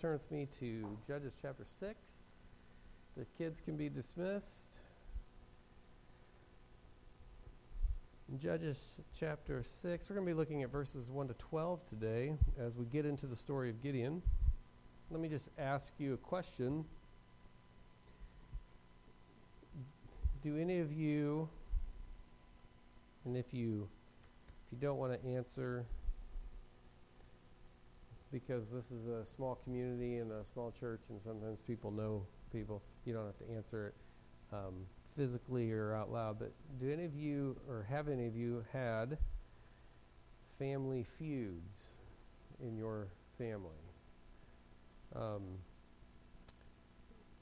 Turn with me to Judges chapter 6. The kids can be dismissed. In Judges chapter 6, we're going to be looking at verses 1 to 12 today as we get into the story of Gideon. Let me just ask you a question. Do any of you, and if you don't want to answer, because this is a small community and a small church and sometimes people know people, you don't have to answer it physically or out loud, but do any of you, or have any of you had family feuds in your family?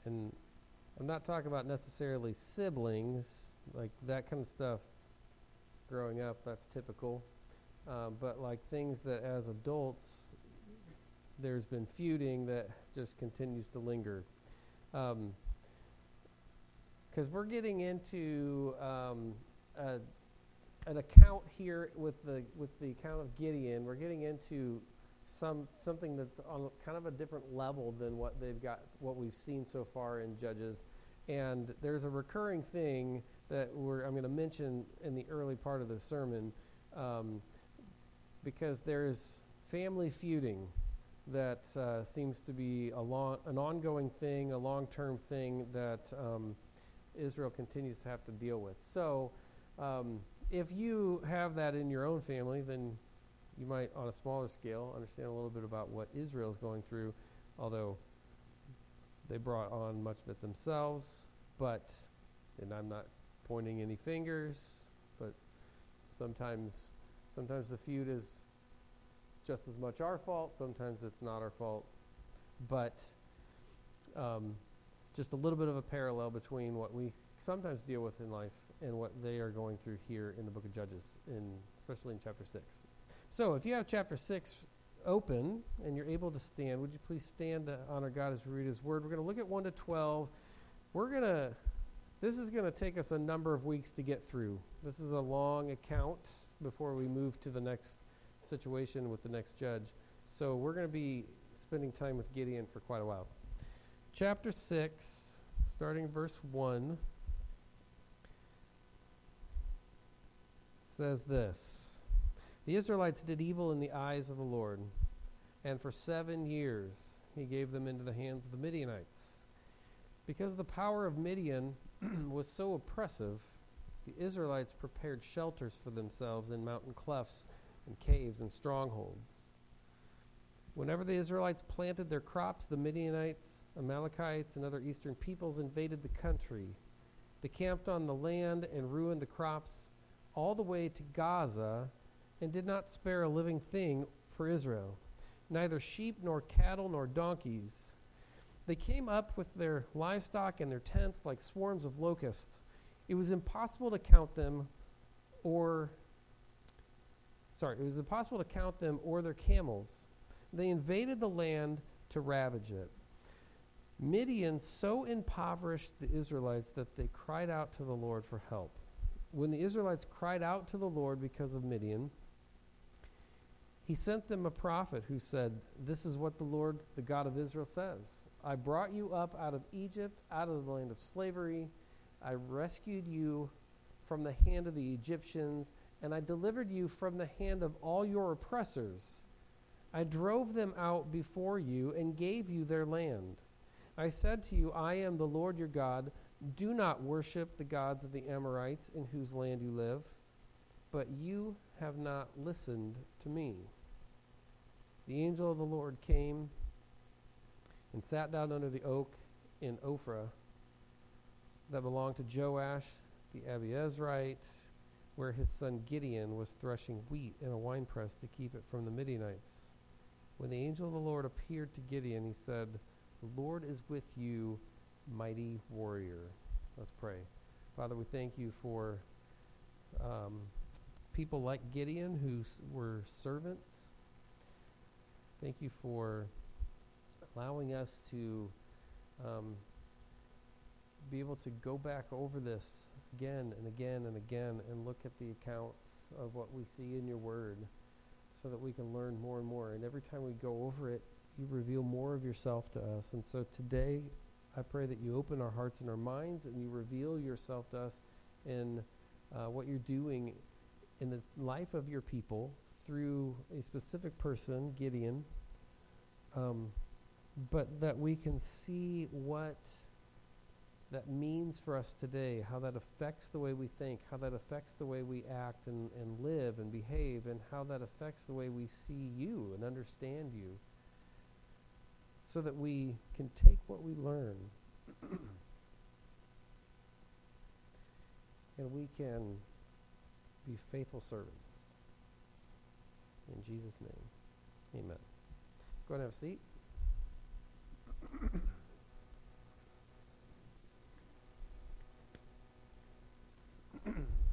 And I'm not talking about necessarily siblings, like that kind of stuff growing up, that's typical, but like things that as adults there's been feuding that just continues to linger. Because we're getting into an account here with the account of Gideon. We're getting into something that's on kind of a different level than what we've seen so far in Judges. And there's a recurring thing that I'm going to mention in the early part of the sermon, because there's family feuding that seems to be an ongoing thing, a long-term thing that Israel continues to have to deal with. So if you have that in your own family, then you might, on a smaller scale, understand a little bit about what Israel's going through, although they brought on much of it themselves. But, and I'm not pointing any fingers, but sometimes the feud is just as much our fault, sometimes it's not our fault, but just a little bit of a parallel between what we sometimes deal with in life and what they are going through here in the book of Judges, especially in chapter 6. So if you have chapter 6 open and you're able to stand, would you please stand to honor God as we read his word? We're going to look at 1 to 12. This is going to take us a number of weeks to get through. This is a long account before we move to the next situation with the next judge. So we're going to be spending time with Gideon for quite a while. Chapter 6, starting verse 1, says this: The Israelites did evil in the eyes of the Lord, and for 7 years he gave them into the hands of the Midianites. Because the power of Midian was so oppressive, the Israelites prepared shelters for themselves in mountain clefts and caves and strongholds. Whenever the Israelites planted their crops, the Midianites, Amalekites, and other eastern peoples invaded the country. They camped on the land and ruined the crops all the way to Gaza and did not spare a living thing for Israel, neither sheep nor cattle nor donkeys. They came up with their livestock and their tents like swarms of locusts. It was impossible to count them or their camels. They invaded the land to ravage it. Midian so impoverished the Israelites that they cried out to the Lord for help. When the Israelites cried out to the Lord because of Midian, he sent them a prophet who said, "This is what the Lord, the God of Israel, says. I brought you up out of Egypt, out of the land of slavery. I rescued you from the hand of the Egyptians, and I delivered you from the hand of all your oppressors. I drove them out before you and gave you their land. I said to you, I am the Lord your God. Do not worship the gods of the Amorites in whose land you live. But you have not listened to me." The angel of the Lord came and sat down under the oak in Ophrah that belonged to Joash the Abiezrite, where his son Gideon was threshing wheat in a winepress to keep it from the Midianites. When the angel of the Lord appeared to Gideon, he said, "The Lord is with you, mighty warrior." Let's pray. Father, we thank you for people like Gideon who were servants. Thank you for allowing us to be able to go back over this again and again and again and look at the accounts of what we see in your word so that we can learn more and more. And every time we go over it, you reveal more of yourself to us. And so today, I pray that you open our hearts and our minds and you reveal yourself to us in what you're doing in the life of your people through a specific person, Gideon, but that we can see what that means for us today, how that affects the way we think, how that affects the way we act and live and behave, and how that affects the way we see you and understand you, so that we can take what we learn and we can be faithful servants. In Jesus' name, amen. Go ahead and have a seat.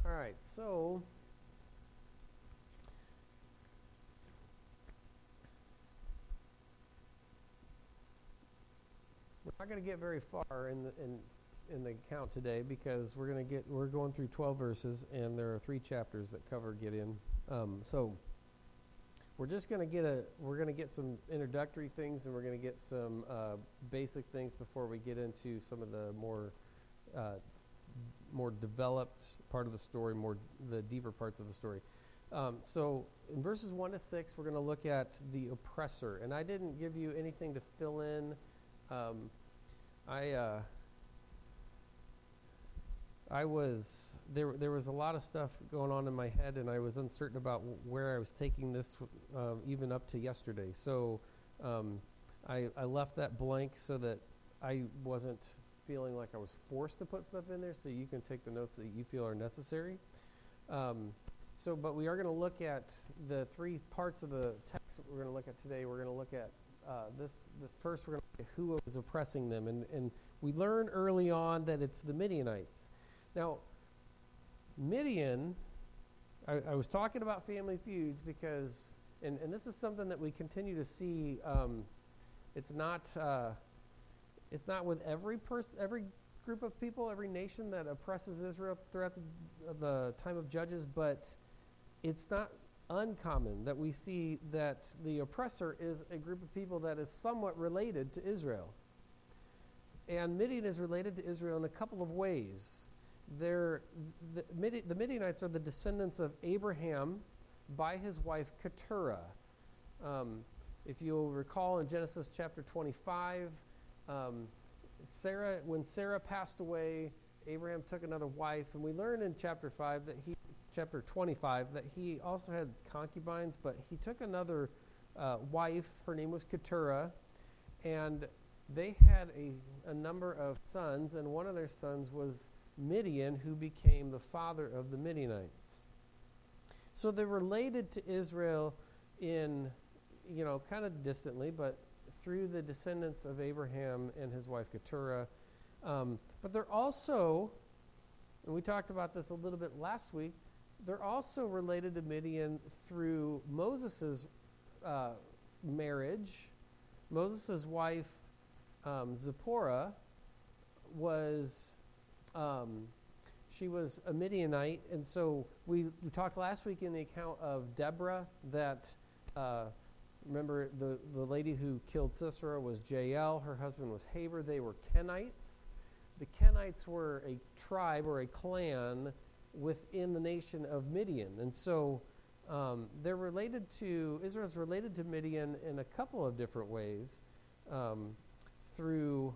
All right, so we're not going to get very far in the account today, because we're going through 12 verses, and there are 3 chapters that cover Gideon. So we're just going to get some introductory things, and we're going to get some basic things before we get into some of the more developed part of the story, the deeper parts of the story. So in verses 1-6, we're going to look at the oppressor. And I didn't give you anything to fill in. There was a lot of stuff going on in my head, and I was uncertain about where I was taking this, even up to yesterday. So I left that blank so that I wasn't feeling like I was forced to put stuff in there, so you can take the notes that you feel are necessary. But we are going to look at the 3 parts of the text that we're going to look at today. We're going to look at first, we're going to look at who was oppressing them. And we learn early on that it's the Midianites. Now, Midian, I was talking about family feuds because, and this is something that we continue to see. It's not with every group of people, every nation that oppresses Israel throughout the time of Judges, but it's not uncommon that we see that the oppressor is a group of people that is somewhat related to Israel. And Midian is related to Israel in a couple of ways. The Midianites are the descendants of Abraham by his wife Keturah. If you'll recall in Genesis chapter 25, when Sarah passed away, Abraham took another wife, and we learn in chapter 25 that he also had concubines, but he took another wife. Her name was Keturah, and they had a number of sons, and one of their sons was Midian, who became the father of the Midianites. So they're related to Israel in, kind of distantly, but through the descendants of Abraham and his wife Keturah. But they're also, and we talked about this a little bit last week, they're also related to Midian through Moses' marriage. Moses' wife, Zipporah, she was a Midianite, and so we talked last week in the account of Deborah that remember, the lady who killed Sisera was Jael. Her husband was Heber. They were Kenites. The Kenites were a tribe or a clan within the nation of Midian. And so Israel's related to Midian in a couple of different ways, through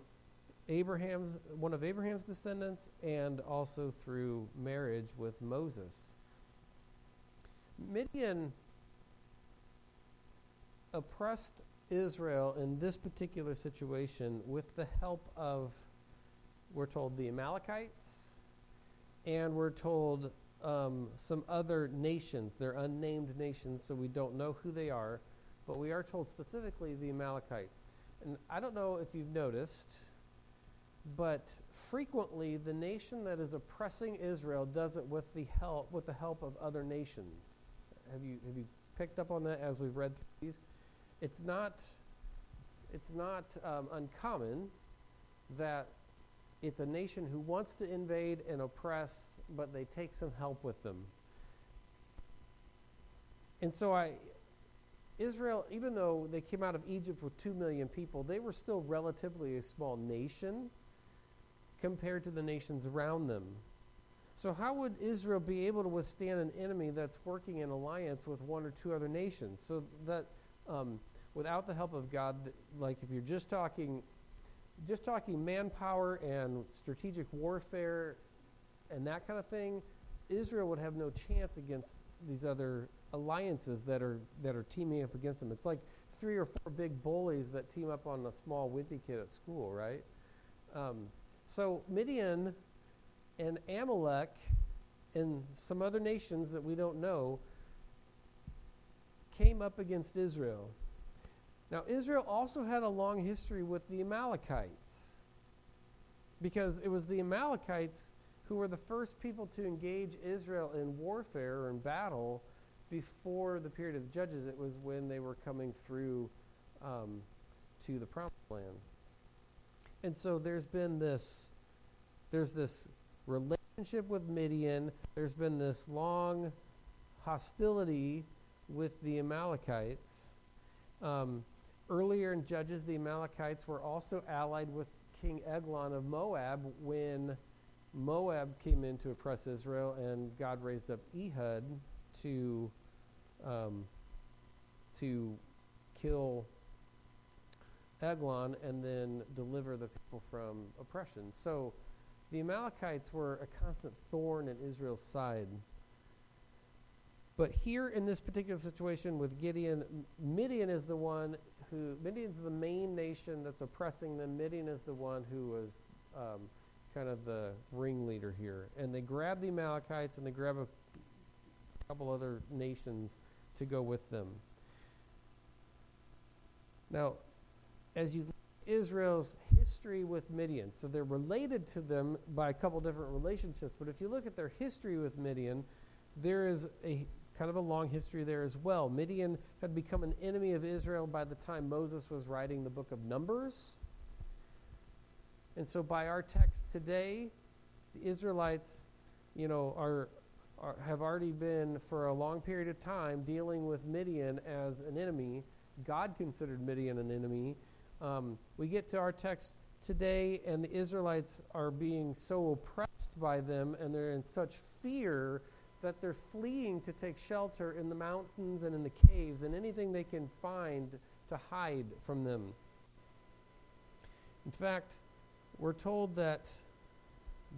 one of Abraham's descendants, and also through marriage with Moses. Midian oppressed Israel in this particular situation with the help of, we're told, the Amalekites, and we're told some other nations. They're unnamed nations, so we don't know who they are, but we are told specifically the Amalekites. And I don't know if you've noticed, but frequently the nation that is oppressing Israel does it with the help of other nations. Have you picked up on that as we've read through these? It's not uncommon that it's a nation who wants to invade and oppress, but they take some help with them. And so Israel, even though they came out of Egypt with 2 million people, they were still relatively a small nation compared to the nations around them. So how would Israel be able to withstand an enemy that's working in alliance with one or two other nations? So that without the help of God, like if you're just talking manpower and strategic warfare and that kind of thing, Israel would have no chance against these other alliances that are teaming up against them. It's like 3 or 4 big bullies that team up on a small wimpy kid at school, right? So Midian and Amalek and some other nations that we don't know came up against Israel. Now, Israel also had a long history with the Amalekites, because it was the Amalekites who were the first people to engage Israel in warfare or in battle before the period of the Judges. It was when they were coming through to the Promised Land. And so there's this relationship with Midian. There's been this long hostility with the Amalekites. Earlier in Judges, the Amalekites were also allied with King Eglon of Moab when Moab came in to oppress Israel, and God raised up Ehud to kill Eglon and then deliver the people from oppression. So the Amalekites were a constant thorn in Israel's side. But here in this particular situation with Gideon, Midian's the main nation that's oppressing them. Midian is the one who was kind of the ringleader here. And they grab the Amalekites and they grab a couple other nations to go with them. Now, as you look at Israel's history with Midian, so they're related to them by a couple different relationships, but if you look at their history with Midian, there is a kind of a long history there as well. Midian had become an enemy of Israel by the time Moses was writing the book of Numbers. And so by our text today, the Israelites, have already been for a long period of time dealing with Midian as an enemy. God considered Midian an enemy. We get to our text today, and the Israelites are being so oppressed by them, and they're in such fear that they're fleeing to take shelter in the mountains and in the caves and anything they can find to hide from them. In fact, we're told that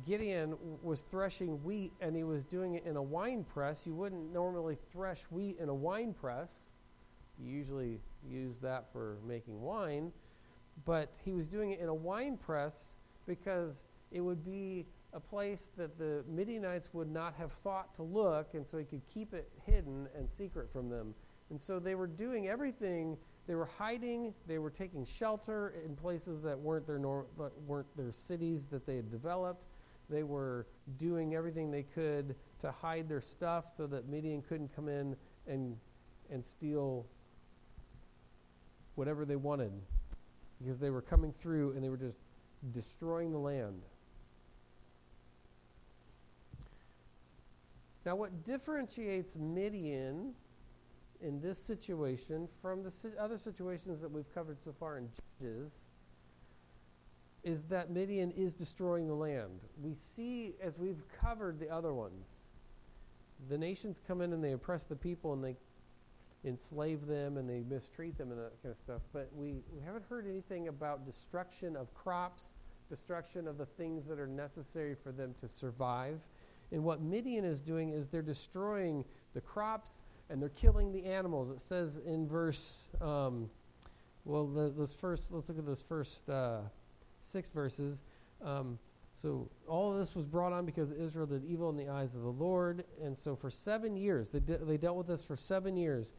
Gideon was threshing wheat, and he was doing it in a wine press. You wouldn't normally thresh wheat in a wine press. You usually use that for making wine. But he was doing it in a wine press because it would be a place that the Midianites would not have thought to look, and so he could keep it hidden and secret from them. And so they were doing everything. They were hiding. They were taking shelter in places that weren't their cities that they had developed. They were doing everything they could to hide their stuff so that Midian couldn't come in and steal whatever they wanted, because they were coming through and they were just destroying the land. Now, what differentiates Midian in this situation from the other situations that we've covered so far in Judges is that Midian is destroying the land. We see, as we've covered the other ones, the nations come in and they oppress the people and they enslave them and they mistreat them and that kind of stuff. But we haven't heard anything about destruction of crops, destruction of the things that are necessary for them to survive. And what Midian is doing is they're destroying the crops and they're killing the animals. It says in verse, let's look at those first 6 verses. So all of this was brought on because Israel did evil in the eyes of the Lord. And so for 7 years, they dealt with this for 7 years.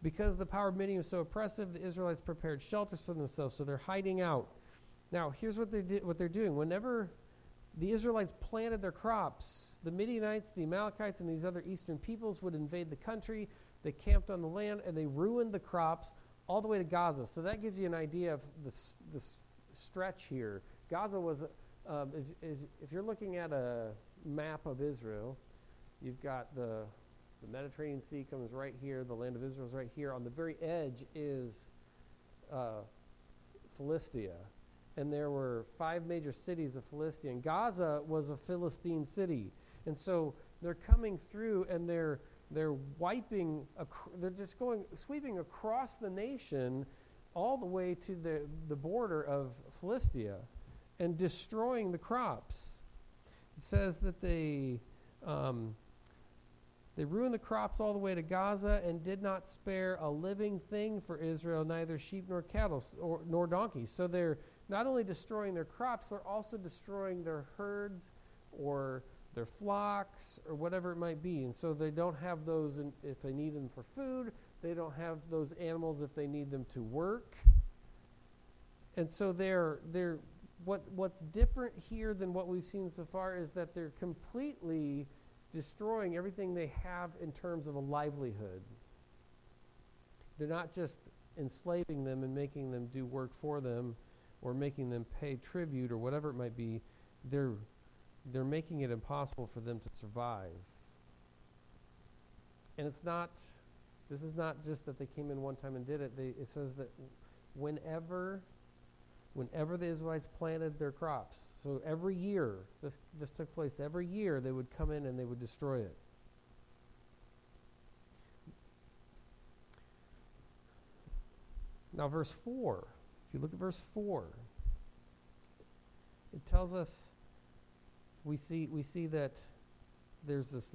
Because the power of Midian was so oppressive, the Israelites prepared shelters for themselves. So they're hiding out. Now, here's what they're doing. Whenever the Israelites planted their crops, the Midianites, the Amalekites, and these other eastern peoples would invade the country. They camped on the land, and they ruined the crops all the way to Gaza. So that gives you an idea of this stretch here. Gaza was, if you're looking at a map of Israel, you've got the The Mediterranean Sea comes right here. The land of Israel is right here. On the very edge is Philistia. And there were 5 major cities of Philistia. And Gaza was a Philistine city. And so they're coming through and they're wiping, they're just going, sweeping across the nation all the way to the border of Philistia and destroying the crops. It says that they ruined the crops all the way to Gaza and did not spare a living thing for Israel, neither sheep nor cattle nor donkeys. So they're not only destroying their crops, they're also destroying their herds or their flocks or whatever it might be. And so they don't have those if they need them for food. They don't have those animals if they need them to work. And so they're what's different here than what we've seen so far is that they're completely destroying everything they have in terms of a livelihood. They're not just enslaving them and making them do work for them or making them pay tribute or whatever it might be. They're making it impossible for them to survive. And it's not, this is not just that they came in one time and did it. It says that whenever the Israelites planted their crops, so every year, this took place every year, they would come in and they would destroy it. Now verse 4, if you look at verse 4, it tells us, we see that there's this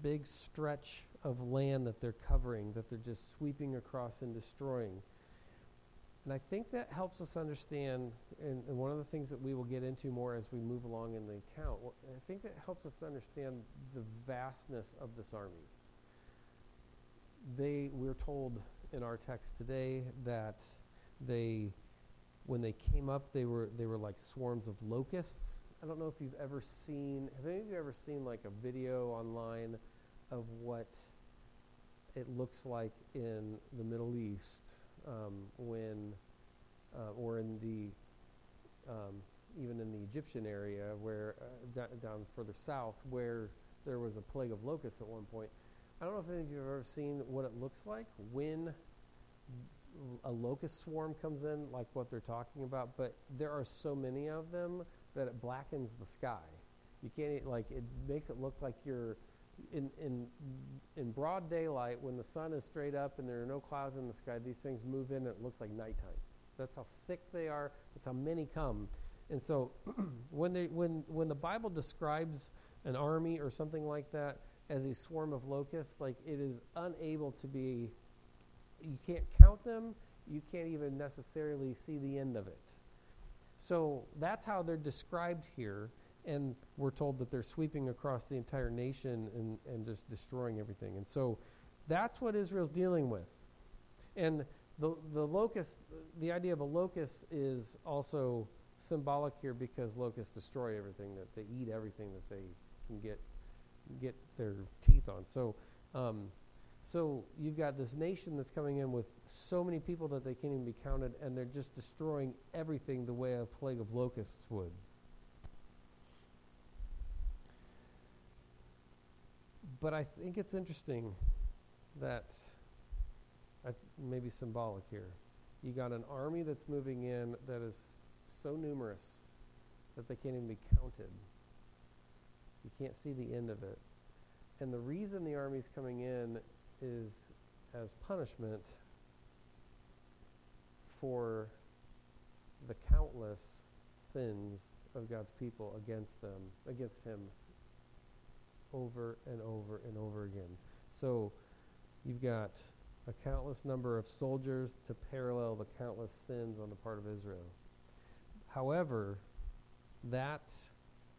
big stretch of land that they're covering, that they're just sweeping across and destroying. And I think that helps us understand, and one of the things that we will get into more as we move along in the account, I think that helps us to understand the vastness of this army. We're told in our text today that when they came up, they were like swarms of locusts. I don't know if you've ever seen, have any of you ever seen like a video online of what it looks like in the Middle East? Even in the Egyptian area, where down further south, where there was a plague of locusts at one point. I don't know if any of you have ever seen what it looks like when a locust swarm comes in, like what they're talking about. But there are so many of them that it blackens the sky. You can't it makes it look like you're in broad daylight, when the sun is straight up and there are no clouds in the sky, these things move in and it looks like nighttime. That's how thick they are. That's how many come. And so when the Bible describes an army or something like that as a swarm of locusts, it is unable to be, you can't count them. You can't even necessarily see the end of it. So that's how they're described here. And we're told that they're sweeping across the entire nation and just destroying everything. And so that's what Israel's dealing with. And the locust, the idea of a locust is also symbolic here, because locusts destroy everything, that they eat everything that they can get their teeth on. So you've got this nation that's coming in with so many people that they can't even be counted, and they're just destroying everything the way a plague of locusts would. But I think it's interesting that, maybe symbolic here, you got an army that's moving in that is so numerous that they can't even be counted. You can't see the end of it. And the reason the army's coming in is as punishment for the countless sins of God's people against him, over and over and over again. So you've got a countless number of soldiers to parallel the countless sins on the part of Israel. However, that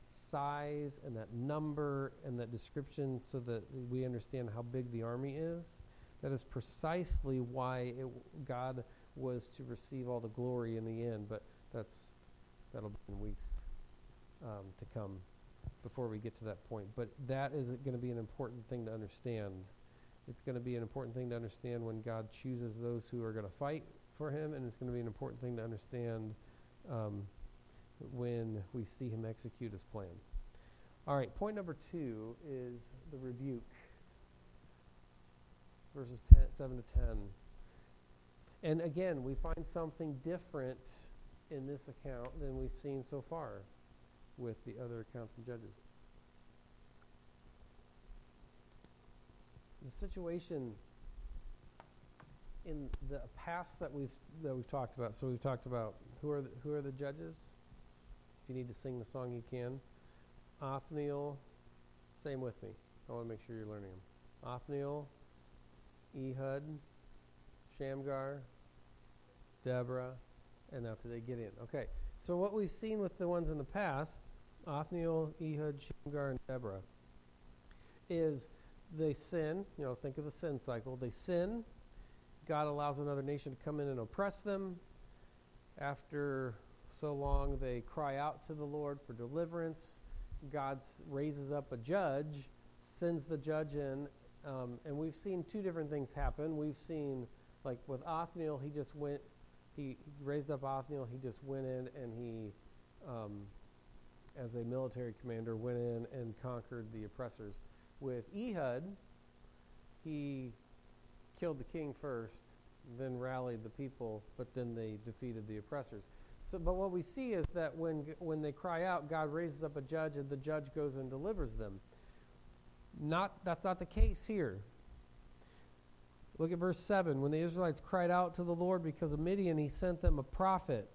size and that number and that description, so that we understand how big the army is, that is precisely why God was to receive all the glory in the end. But that'll be in weeks to come, before we get to that point. But that is going to be an important thing to understand. It's going to be an important thing to understand when God chooses those who are going to fight for him, and it's going to be an important thing to understand when we see him execute his plan. All right, point number 2 is the rebuke. verses 7 to 10. And again, we find something different in this account than we've seen so far with the other accounts in Judges. The situation in the past that we've talked about. So we've talked about who are the judges. If you need to sing the song, you can. Othniel, same with me. I want to make sure you're learning them. Othniel, Ehud, Shamgar, Deborah, and now today Gideon. Okay, so what we've seen with the ones in the past, Othniel, Ehud, Shamgar, and Deborah, is they sin. You know, think of the sin cycle. They sin. God allows another nation to come in and oppress them. After so long, they cry out to the Lord for deliverance. God raises up a judge, sends the judge in, and we've seen two different things happen. We've seen, like with Othniel, he raised up Othniel, he just went in and he, as a military commander, went in and conquered the oppressors. With Ehud, he killed the king first, then rallied the people, but then they defeated the oppressors. So, but what we see is that when they cry out, God raises up a judge, and the judge goes and delivers them. That's not the case here. Look at verse 7. When the Israelites cried out to the Lord because of Midian, he sent them a prophet.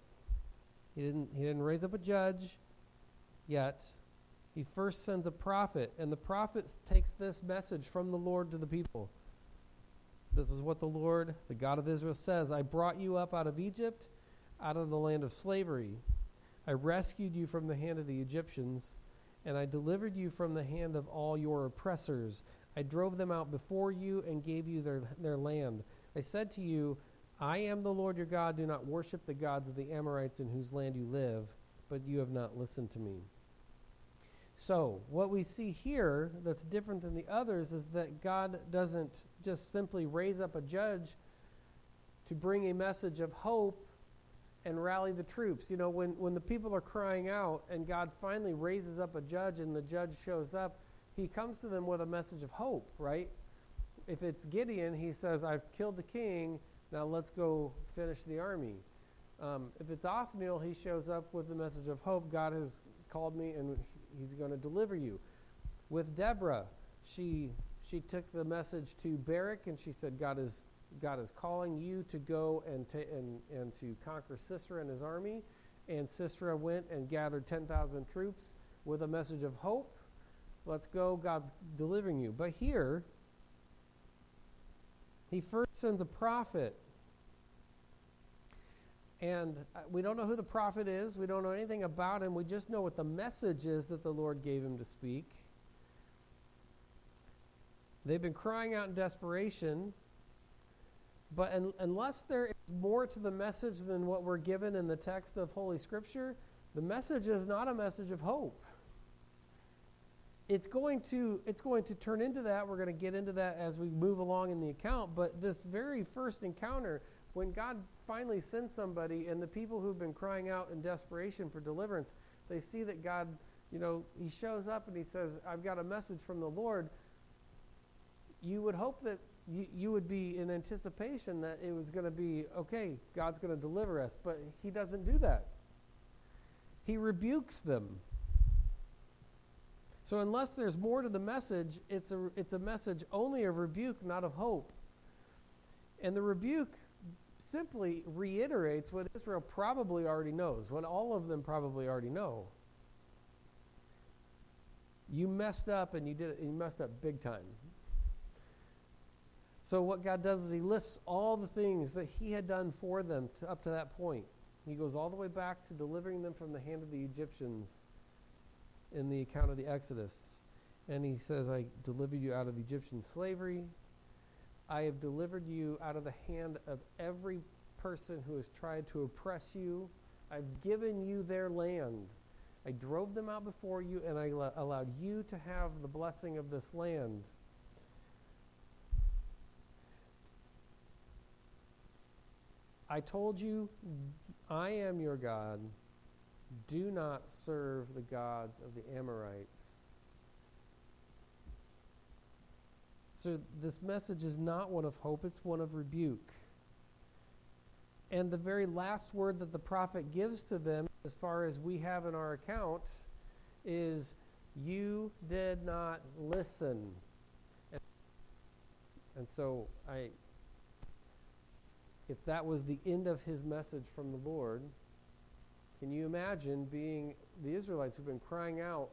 He didn't raise up a judge yet. He first sends a prophet, and the prophet takes this message from the Lord to the people. This is what the Lord, the God of Israel, says. I brought you up out of Egypt, out of the land of slavery. I rescued you from the hand of the Egyptians, and I delivered you from the hand of all your oppressors. I drove them out before you and gave you their land. I said to you, I am the Lord your God. Do not worship the gods of the Amorites in whose land you live, but you have not listened to me. So what we see here that's different than the others is that God doesn't just simply raise up a judge to bring a message of hope and rally the troops. You know, when the people are crying out and God finally raises up a judge and the judge shows up, he comes to them with a message of hope, right? If it's Gideon, he says, I've killed the king, now let's go finish the army. If it's Othniel, he shows up with the message of hope. God has called me and he's going to deliver you. With Deborah, she took the message to Barak and she said, God is calling you to go and to conquer Sisera and his army. And Sisera went and gathered 10,000 troops with a message of hope. Let's go, God's delivering you. But here, he first sends a prophet. And we don't know who the prophet is. We don't know anything about him. We just know what the message is that the Lord gave him to speak. They've been crying out in desperation. But unless there is more to the message than what we're given in the text of Holy Scripture, the message is not a message of hope. It's going to turn into that. We're going to get into that as we move along in the account. But this very first encounter, when God finally sends somebody and the people who've been crying out in desperation for deliverance, they see that God, you know, he shows up and he says, I've got a message from the Lord. You would hope that you would be in anticipation that it was going to be, okay, God's going to deliver us. But he doesn't do that. He rebukes them. So unless there's more to the message, it's a message only of rebuke, not of hope. And the rebuke simply reiterates what Israel probably already knows, what all of them probably already know. You messed up, and you messed up big time. So what God does is he lists all the things that he had done for them up to that point. He goes all the way back to delivering them from the hand of the Egyptians in the account of the Exodus. And he says, I delivered you out of Egyptian slavery. I have delivered you out of the hand of every person who has tried to oppress you. I've given you their land. I drove them out before you, and I allowed you to have the blessing of this land. I told you, I am your God. Do not serve the gods of the Amorites. So this message is not one of hope, it's one of rebuke. And the very last word that the prophet gives to them, as far as we have in our account, is, you did not listen. And so if that was the end of his message from the Lord, can you imagine being the Israelites who've been crying out,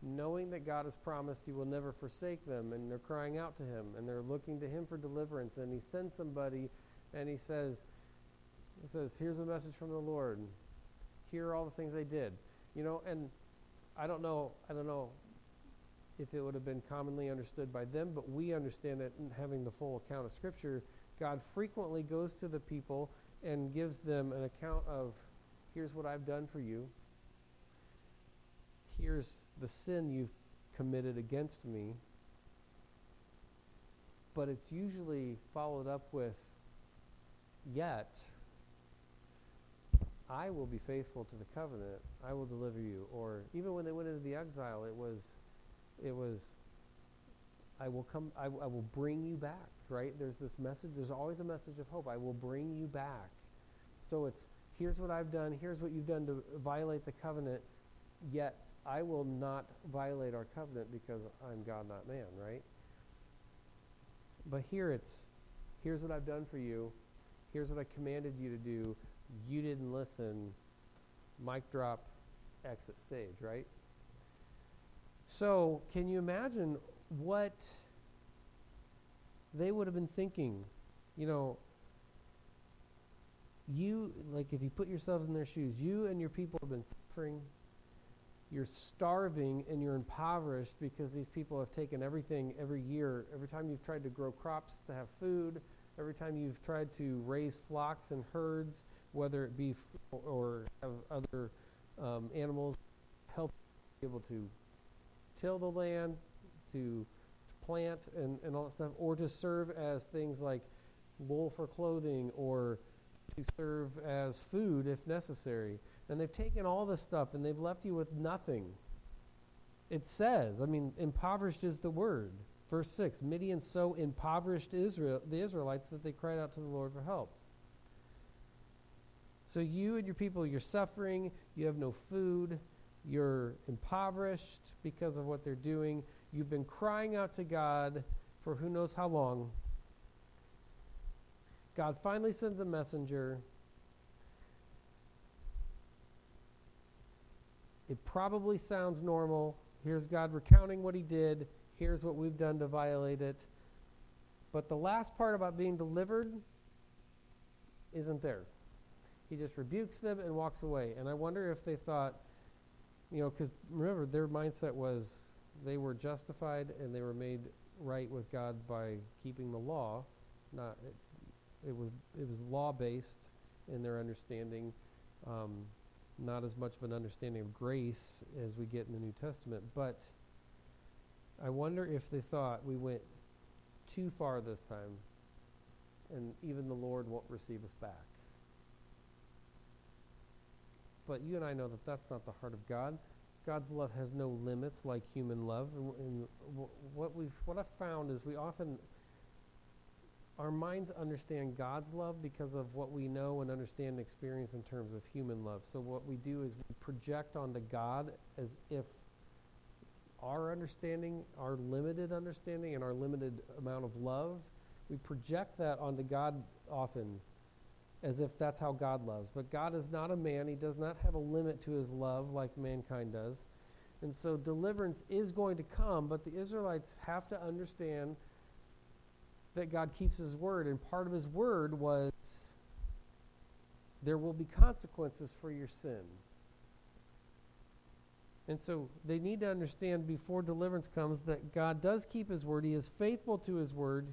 knowing that God has promised he will never forsake them, and they're crying out to him, and they're looking to him for deliverance, and he sends somebody, and he says, here's a message from the Lord. Here are all the things I did. You know, and I don't know if it would have been commonly understood by them, but we understand that in having the full account of Scripture, God frequently goes to the people and gives them an account of, here's what I've done for you. Here's the sin you've committed against me. But it's usually followed up with, yet I will be faithful to the covenant, I will deliver you. Or even when they went into the exile, it was I will come, I will bring you back, right? There's this message, there's always a message of hope. I will bring you back. So it's, here's what I've done, here's what you've done to violate the covenant, yet I will not violate our covenant because I'm God, not man, right? But here it's, here's what I've done for you, here's what I commanded you to do, you didn't listen, mic drop, exit stage, right? So can you imagine what they would have been thinking? You know, you, like if you put yourselves in their shoes, you and your people have been suffering, you're starving and you're impoverished because these people have taken everything every year. Every time you've tried to grow crops to have food, every time you've tried to raise flocks and herds, whether it be or have other animals help be able to till the land, to plant and all that stuff, or to serve as things like wool for clothing or to serve as food if necessary. And they've taken all this stuff and they've left you with nothing. It says, I mean, impoverished is the word. Verse 6, Midian so impoverished the Israelites that they cried out to the Lord for help. So you and your people, you're suffering, you have no food, you're impoverished because of what they're doing. You've been crying out to God for who knows how long. God finally sends a messenger. It probably sounds normal. Here's God recounting what he did. Here's what we've done to violate it. But the last part about being delivered isn't there. He just rebukes them and walks away. And I wonder if they thought, you know, because remember, their mindset was they were justified and they were made right with God by keeping the law. It was law-based in their understanding, not as much of an understanding of grace as we get in the New Testament. But I wonder if they thought we went too far this time and even the Lord won't receive us back. But you and I know that that's not the heart of God. God's love has no limits like human love. And what I've found is we often, our minds understand God's love because of what we know and understand and experience in terms of human love. So what we do is we project onto God as if our understanding, our limited understanding, and our limited amount of love, we project that onto God often as if that's how God loves. But God is not a man. He does not have a limit to his love like mankind does. And so deliverance is going to come, but the Israelites have to understand that God keeps his word. And part of his word was there will be consequences for your sin. And so they need to understand before deliverance comes that God does keep his word. He is faithful to his word,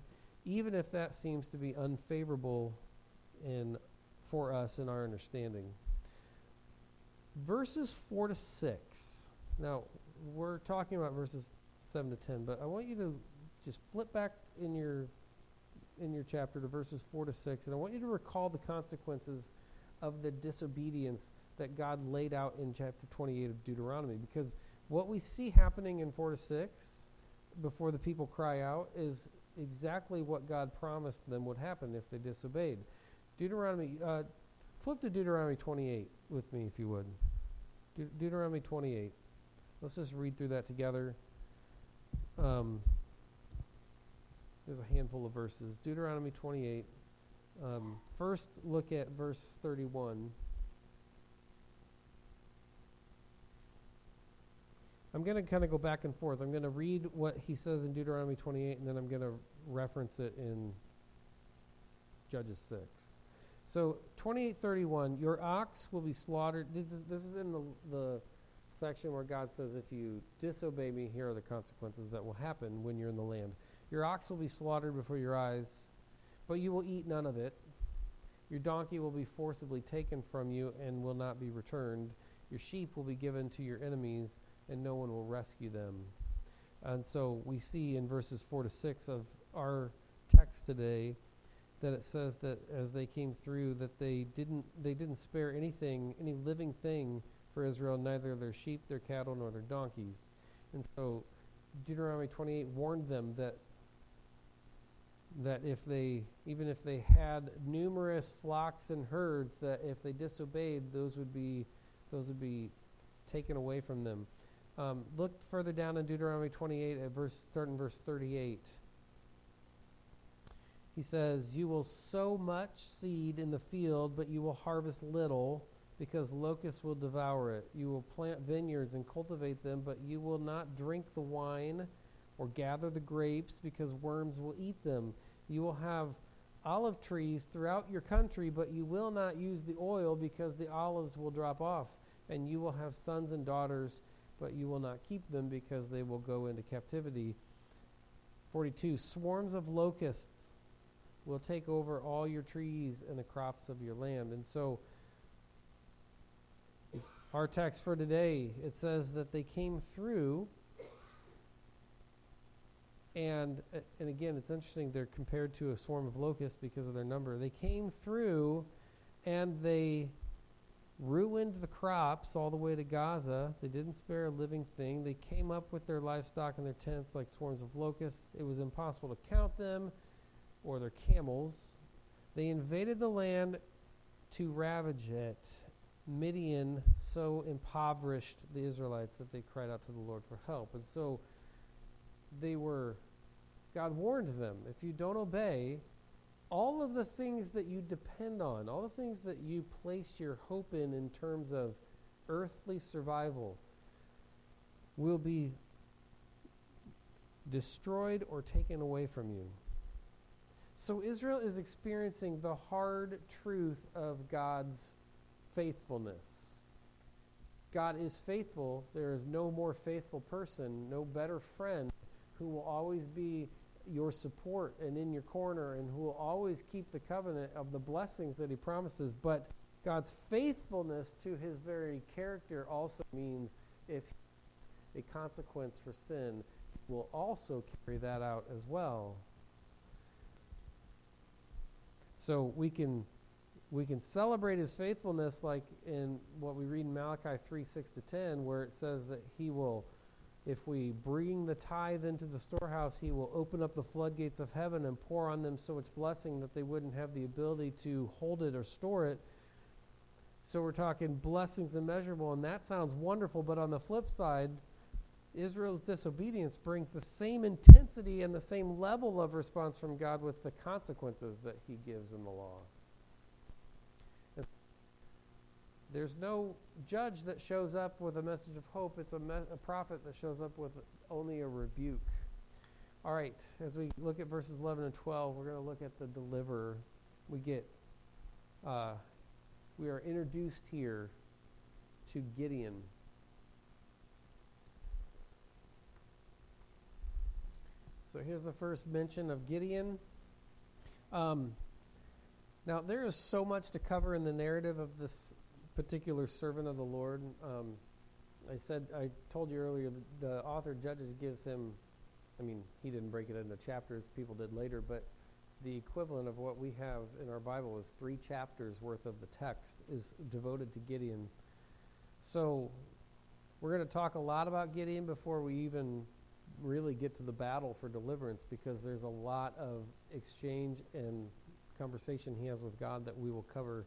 even if that seems to be unfavorable for us in our understanding. Verses 4 to 6. Now, we're talking about verses 7 to 10, but I want you to just flip back in your chapter to verses 4 to 6, and I want you to recall the consequences of the disobedience that God laid out in chapter 28 of Deuteronomy, because what we see happening in 4 to 6 before the people cry out is exactly what God promised them would happen if they disobeyed. Flip to Deuteronomy 28 with me, if you would. Deuteronomy 28. Let's just read through that together. There's a handful of verses. Deuteronomy 28. First, look at verse 31. I'm going to kind of go back and forth. I'm going to read what he says in Deuteronomy 28, and then I'm going to reference it in Judges 6. So 28:31, your ox will be slaughtered. This is in the section where God says, if you disobey me, here are the consequences that will happen when you're in the land. Your ox will be slaughtered before your eyes, but you will eat none of it. Your donkey will be forcibly taken from you and will not be returned. Your sheep will be given to your enemies, and no one will rescue them. And so we see in verses 4 to 6 of our text today that it says that as they came through, that they didn't spare anything, any living thing for Israel, neither their sheep, their cattle, nor their donkeys. And so Deuteronomy 28 warned them that even if they had numerous flocks and herds, that if they disobeyed, those would be taken away from them. Look further down in Deuteronomy 28 at verse 38. He says, you will sow much seed in the field, but you will harvest little, because locusts will devour it. You will plant vineyards and cultivate them, but you will not drink the wine or gather the grapes, because worms will eat them. You will have olive trees throughout your country, but you will not use the oil, because the olives will drop off. And you will have sons and daughters, but you will not keep them, because they will go into captivity. 42, swarms of locusts will take over all your trees and the crops of your land. And so our text for today, it says that they came through, and again, it's interesting, they're compared to a swarm of locusts because of their number. They came through, and they ruined the crops all the way to Gaza. They didn't spare a living thing. They came up with their livestock and their tents like swarms of locusts. It was impossible to count them or their camels. They invaded the land to ravage it. Midian so impoverished the Israelites that they cried out to the Lord for help. And so God warned them, if you don't obey, all of the things that you depend on, all the things that you place your hope in terms of earthly survival, will be destroyed or taken away from you. So Israel is experiencing the hard truth of God's faithfulness. God is faithful. There is no more faithful person, no better friend, who will always be your support and in your corner, and who will always keep the covenant of the blessings that he promises. But God's faithfulness to his very character also means if a consequence for sin, he will also carry that out as well. So we can celebrate his faithfulness, like in what we read in Malachi 3:6-10, where it says that he will, if we bring the tithe into the storehouse, he will open up the floodgates of heaven and pour on them so much blessing that they wouldn't have the ability to hold it or store it. So we're talking blessings immeasurable, and that sounds wonderful, but on the flip side, Israel's disobedience brings the same intensity and the same level of response from God with the consequences that he gives in the law. There's no judge that shows up with a message of hope. It's a prophet that shows up with only a rebuke. All right, as we look at verses 11 and 12, we're going to look at the deliverer. We are introduced here to Gideon. So here's the first mention of Gideon. Now, there is so much to cover in the narrative of this particular servant of the Lord. I told you earlier, the author of Judges gives him, he didn't break it into chapters, people did later, but the equivalent of what we have in our Bible is 3 chapters worth of the text is devoted to Gideon. So we're going to talk a lot about Gideon before we even really get to the battle for deliverance, because there's a lot of exchange and conversation he has with God that we will cover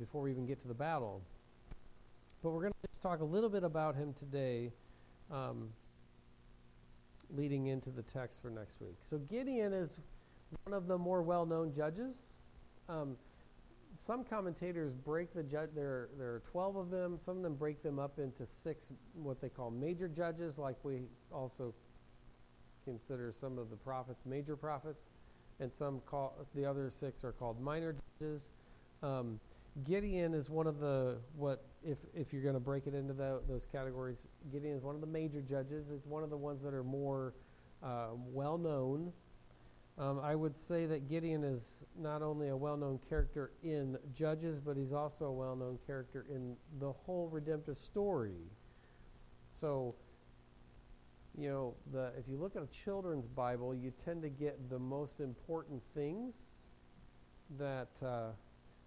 before we even get to the battle. But we're going to just talk a little bit about him today, leading into the text for next week. So Gideon is one of the more well-known judges. Some commentators break the judge. There are 12 of them. Some of them break them up into 6 what they call major judges, like we also consider some of the prophets major prophets, and some call the other 6 are called minor judges. Gideon is one of the if you're going to break it into those categories, Gideon is one of the major judges. It's one of the ones that are more well known. I would say that Gideon is not only a well-known character in Judges, but he's also a well-known character in the whole redemptive story. So, you know, if you look at a children's Bible, you tend to get the most important things that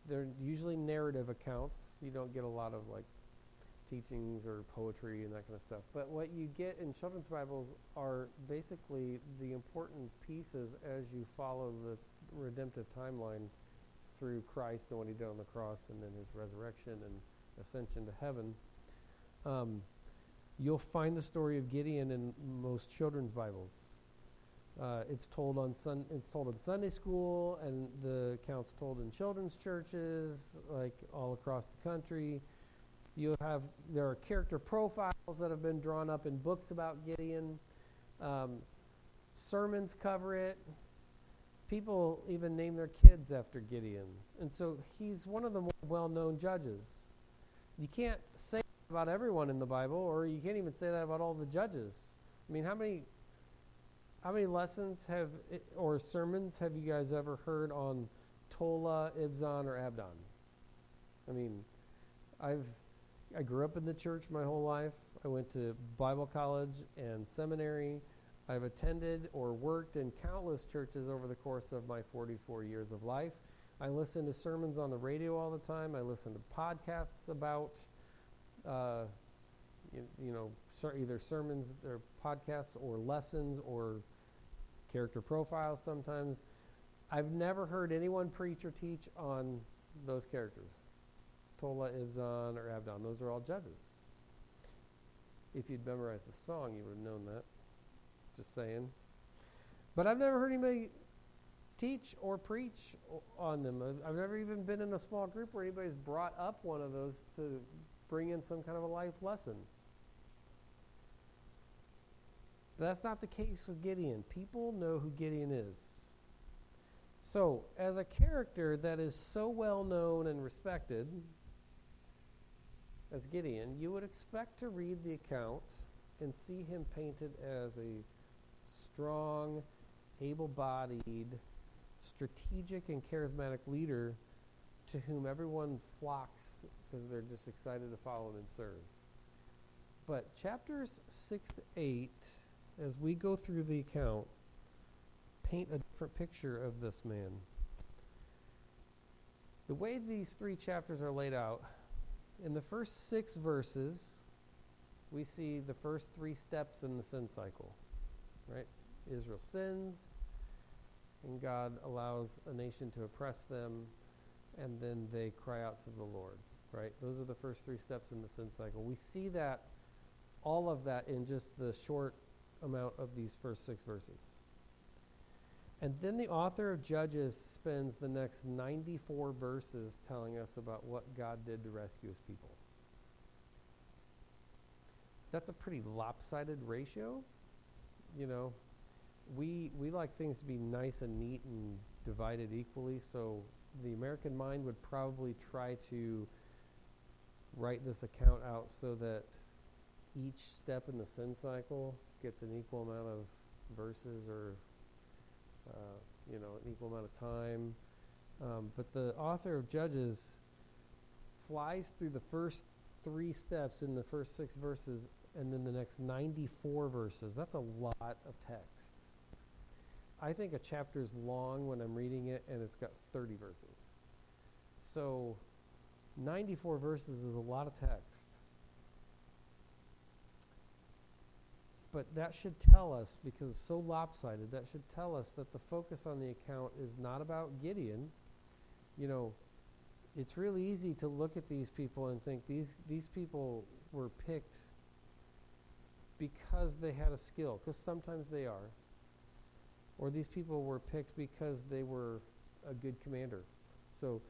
they're usually narrative accounts. You don't get a lot of, like, teachings or poetry and that kind of stuff. But what you get in children's Bibles are basically the important pieces as you follow the redemptive timeline through Christ and what he did on the cross and then his resurrection and ascension to heaven. You'll find the story of Gideon in most children's Bibles. It's told in Sunday school, and the account's told in children's churches, like all across the country. There are character profiles that have been drawn up in books about Gideon. Sermons cover it. People even name their kids after Gideon. And so he's one of the more well-known judges. You can't say that about everyone in the Bible, or you can't even say that about all the judges. I mean, how many lessons or sermons have you guys ever heard on Tola, Ibzon, or Abdon? I mean, I grew up in the church my whole life. I went to Bible college and seminary. I've attended or worked in countless churches over the course of my 44 years of life. I listen to sermons on the radio all the time. I listen to podcasts about, either sermons or podcasts or lessons or character profiles sometimes. I've never heard anyone preach or teach on those characters. Tola, Ibzan, or Abdon. Those are all judges. If you'd memorized the song, you would have known that. Just saying. But I've never heard anybody teach or preach on them. I've never even been in a small group where anybody's brought up one of those to bring in some kind of a life lesson. But that's not the case with Gideon. People know who Gideon is. So, as a character that is so well known and respected, as Gideon, you would expect to read the account and see him painted as a strong, able-bodied, strategic, and charismatic leader to whom everyone flocks because they're just excited to follow him and serve. But chapters 6 to 8, as we go through the account, paint a different picture of this man. The way these 3 chapters are laid out, in the first 6 verses, we see the first 3 steps in the sin cycle, right? Israel sins, and God allows a nation to oppress them, and then they cry out to the Lord, right? Those are the first 3 steps in the sin cycle. We see that, all of that, in just the short amount of these first 6 verses. And then the author of Judges spends the next 94 verses telling us about what God did to rescue his people. That's a pretty lopsided ratio. You know, we like things to be nice and neat and divided equally, so the American mind would probably try to write this account out so that each step in the sin cycle gets an equal amount of verses or an equal amount of time. But the author of Judges flies through the first 3 steps in the first 6 verses and then the next 94 verses. That's a lot of text. I think a chapter's long when I'm reading it, and it's got 30 verses. So 94 verses is a lot of text. But that should tell us, because it's so lopsided, that should tell us that the focus on the account is not about Gideon. You know, it's really easy to look at these people and think these people were picked because they had a skill, because sometimes they are. Or these people were picked because they were a good commander. So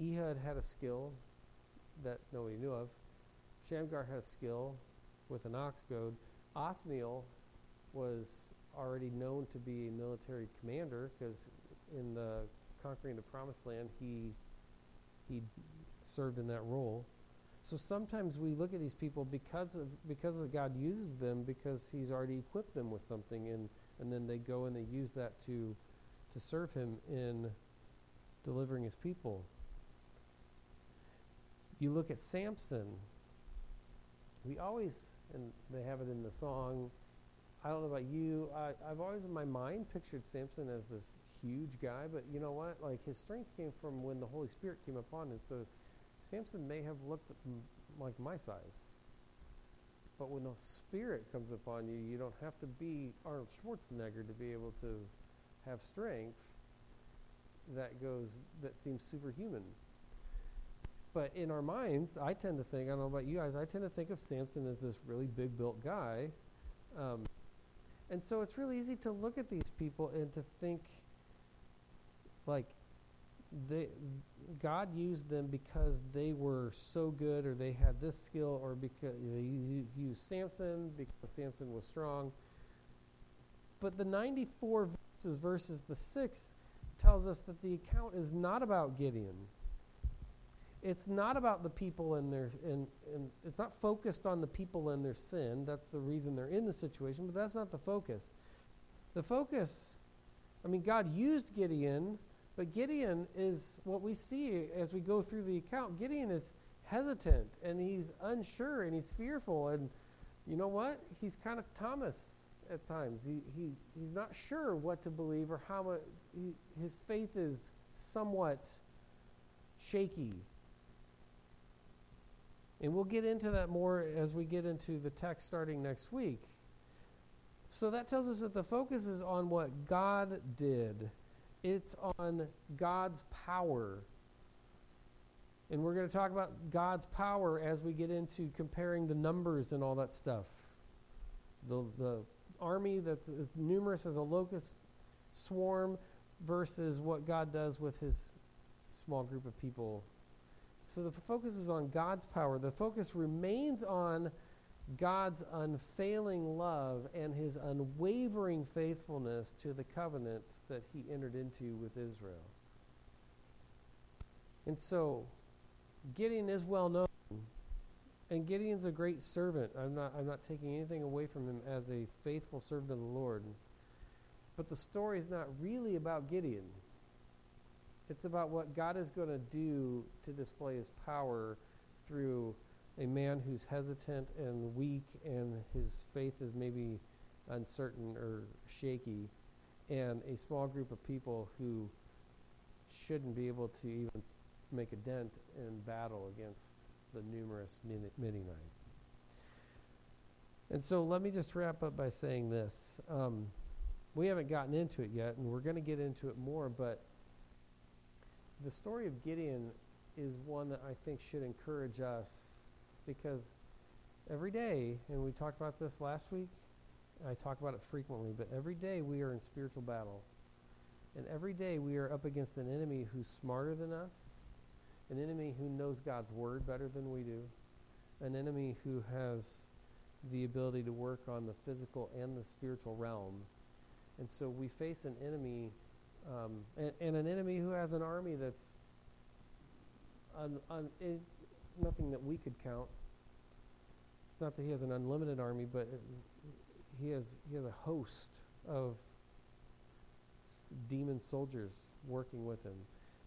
Ehud had a skill that nobody knew of. Shamgar had a skill with an ox goad. Othniel was already known to be a military commander because in the conquering the promised land, he served in that role. So sometimes we look at these people because God uses them because he's already equipped them with something, and then they go and they use that to serve him in delivering his people. You look at Samson. We always, and they have it in the song, I don't know about you, I've always in my mind pictured Samson as this huge guy, but you know what? Like, his strength came from when the Holy Spirit came upon him, so Samson may have looked like my size. But when the Spirit comes upon you, you don't have to be Arnold Schwarzenegger to be able to have strength that seems superhuman. But in our minds, I tend to think, I don't know about you guys, I tend to think of Samson as this really big built guy. And so it's really easy to look at these people and to think like God used them because they were so good, or they had this skill, or because they used Samson because Samson was strong. But the 94 verses versus the 6 tells us that the account is not about Gideon. It's not about the people and their, and it's not focused on the people and their sin. That's the reason they're in the situation, but that's not the focus. The focus, I mean, God used Gideon, but Gideon is what we see as we go through the account. Gideon is hesitant, and he's unsure, and he's fearful, and you know what? He's kind of Thomas at times. He's not sure what to believe, or how much his faith is somewhat shaky. And we'll get into that more as we get into the text starting next week. So that tells us that the focus is on what God did. It's on God's power. And we're going to talk about God's power as we get into comparing the numbers and all that stuff. The army that's as numerous as a locust swarm versus what God does with his small group of people. So the focus is on God's power. The focus remains on God's unfailing love and his unwavering faithfulness to the covenant that he entered into with Israel. And so Gideon is well known, and Gideon's a great servant. I'm not taking anything away from him as a faithful servant of the Lord. But the story is not really about Gideon. It's about what God is going to do to display his power through a man who's hesitant and weak, and his faith is maybe uncertain or shaky, and a small group of people who shouldn't be able to even make a dent in battle against the numerous Midianites. And so let me just wrap up by saying this. We haven't gotten into it yet, and we're going to get into it more, but the story of Gideon is one that I think should encourage us, because every day, and we talked about this last week, I talk about it frequently, but every day we are in spiritual battle. And every day we are up against an enemy who's smarter than us, an enemy who knows God's word better than we do, an enemy who has the ability to work on the physical and the spiritual realm. And so we face an enemy and an enemy who has an army that's nothing that we could count. It's not that he has an unlimited army, but he has a host of demon soldiers working with him.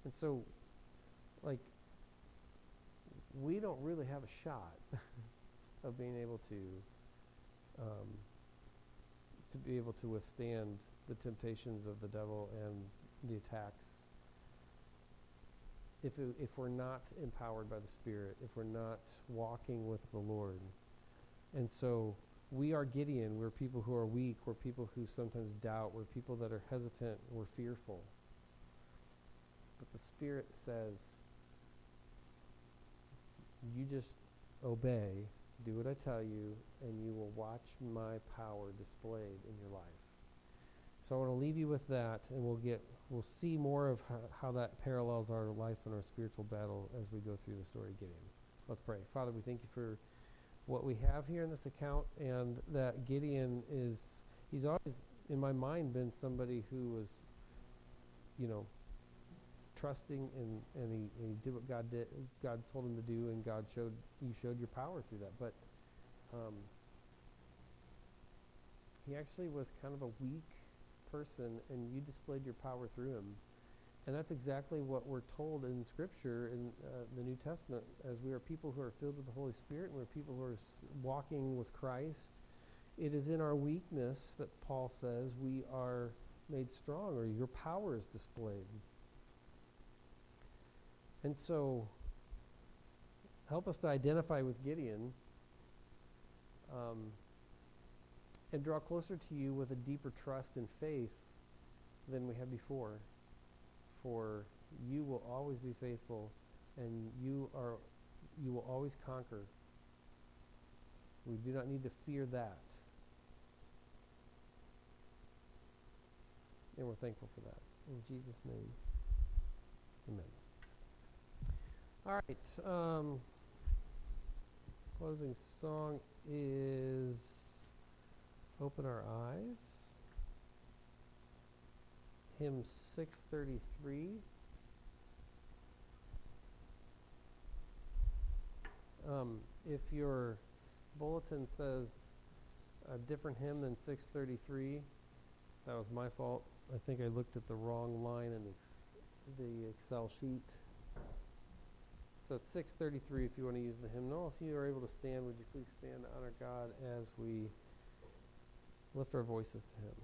And so, like, we don't really have a shot of being able to be able to withstand the temptations of the devil and the attacks if we're not empowered by the Spirit, if we're not walking with the Lord. And so we are Gideon. We're people who are weak. We're people who sometimes doubt. We're people that are hesitant. We're fearful. But the Spirit says, you just obey, do what I tell you, and you will watch my power displayed in your life. So I want to leave you with that, and we'll see more of how that parallels our life and our spiritual battle as we go through the story of Gideon. Let's pray. Father, we thank you for what we have here in this account, and that Gideon is, he's always, in my mind, been somebody who was, trusting, and he did what God did. God told him to do, and God showed your power through that. But he actually was kind of a weak person, and you displayed your power through him. And that's exactly what we're told in Scripture in the New Testament, as we are people who are filled with the Holy Spirit, and we're people who are walking with Christ. It is in our weakness that Paul says we are made strong, or your power is displayed. And so help us to identify with Gideon and draw closer to you with a deeper trust and faith than we had before. For you will always be faithful, and you will always conquer. We do not need to fear that. And we're thankful for that. In Jesus' name, amen. All right. Closing song is Open Our Eyes. Hymn 633. If your bulletin says a different hymn than 633, that was my fault. I think I looked at the wrong line in the Excel sheet. So it's 633 if you want to use the hymnal. If you are able to stand, would you please stand to honor God as we lift our voices to Him.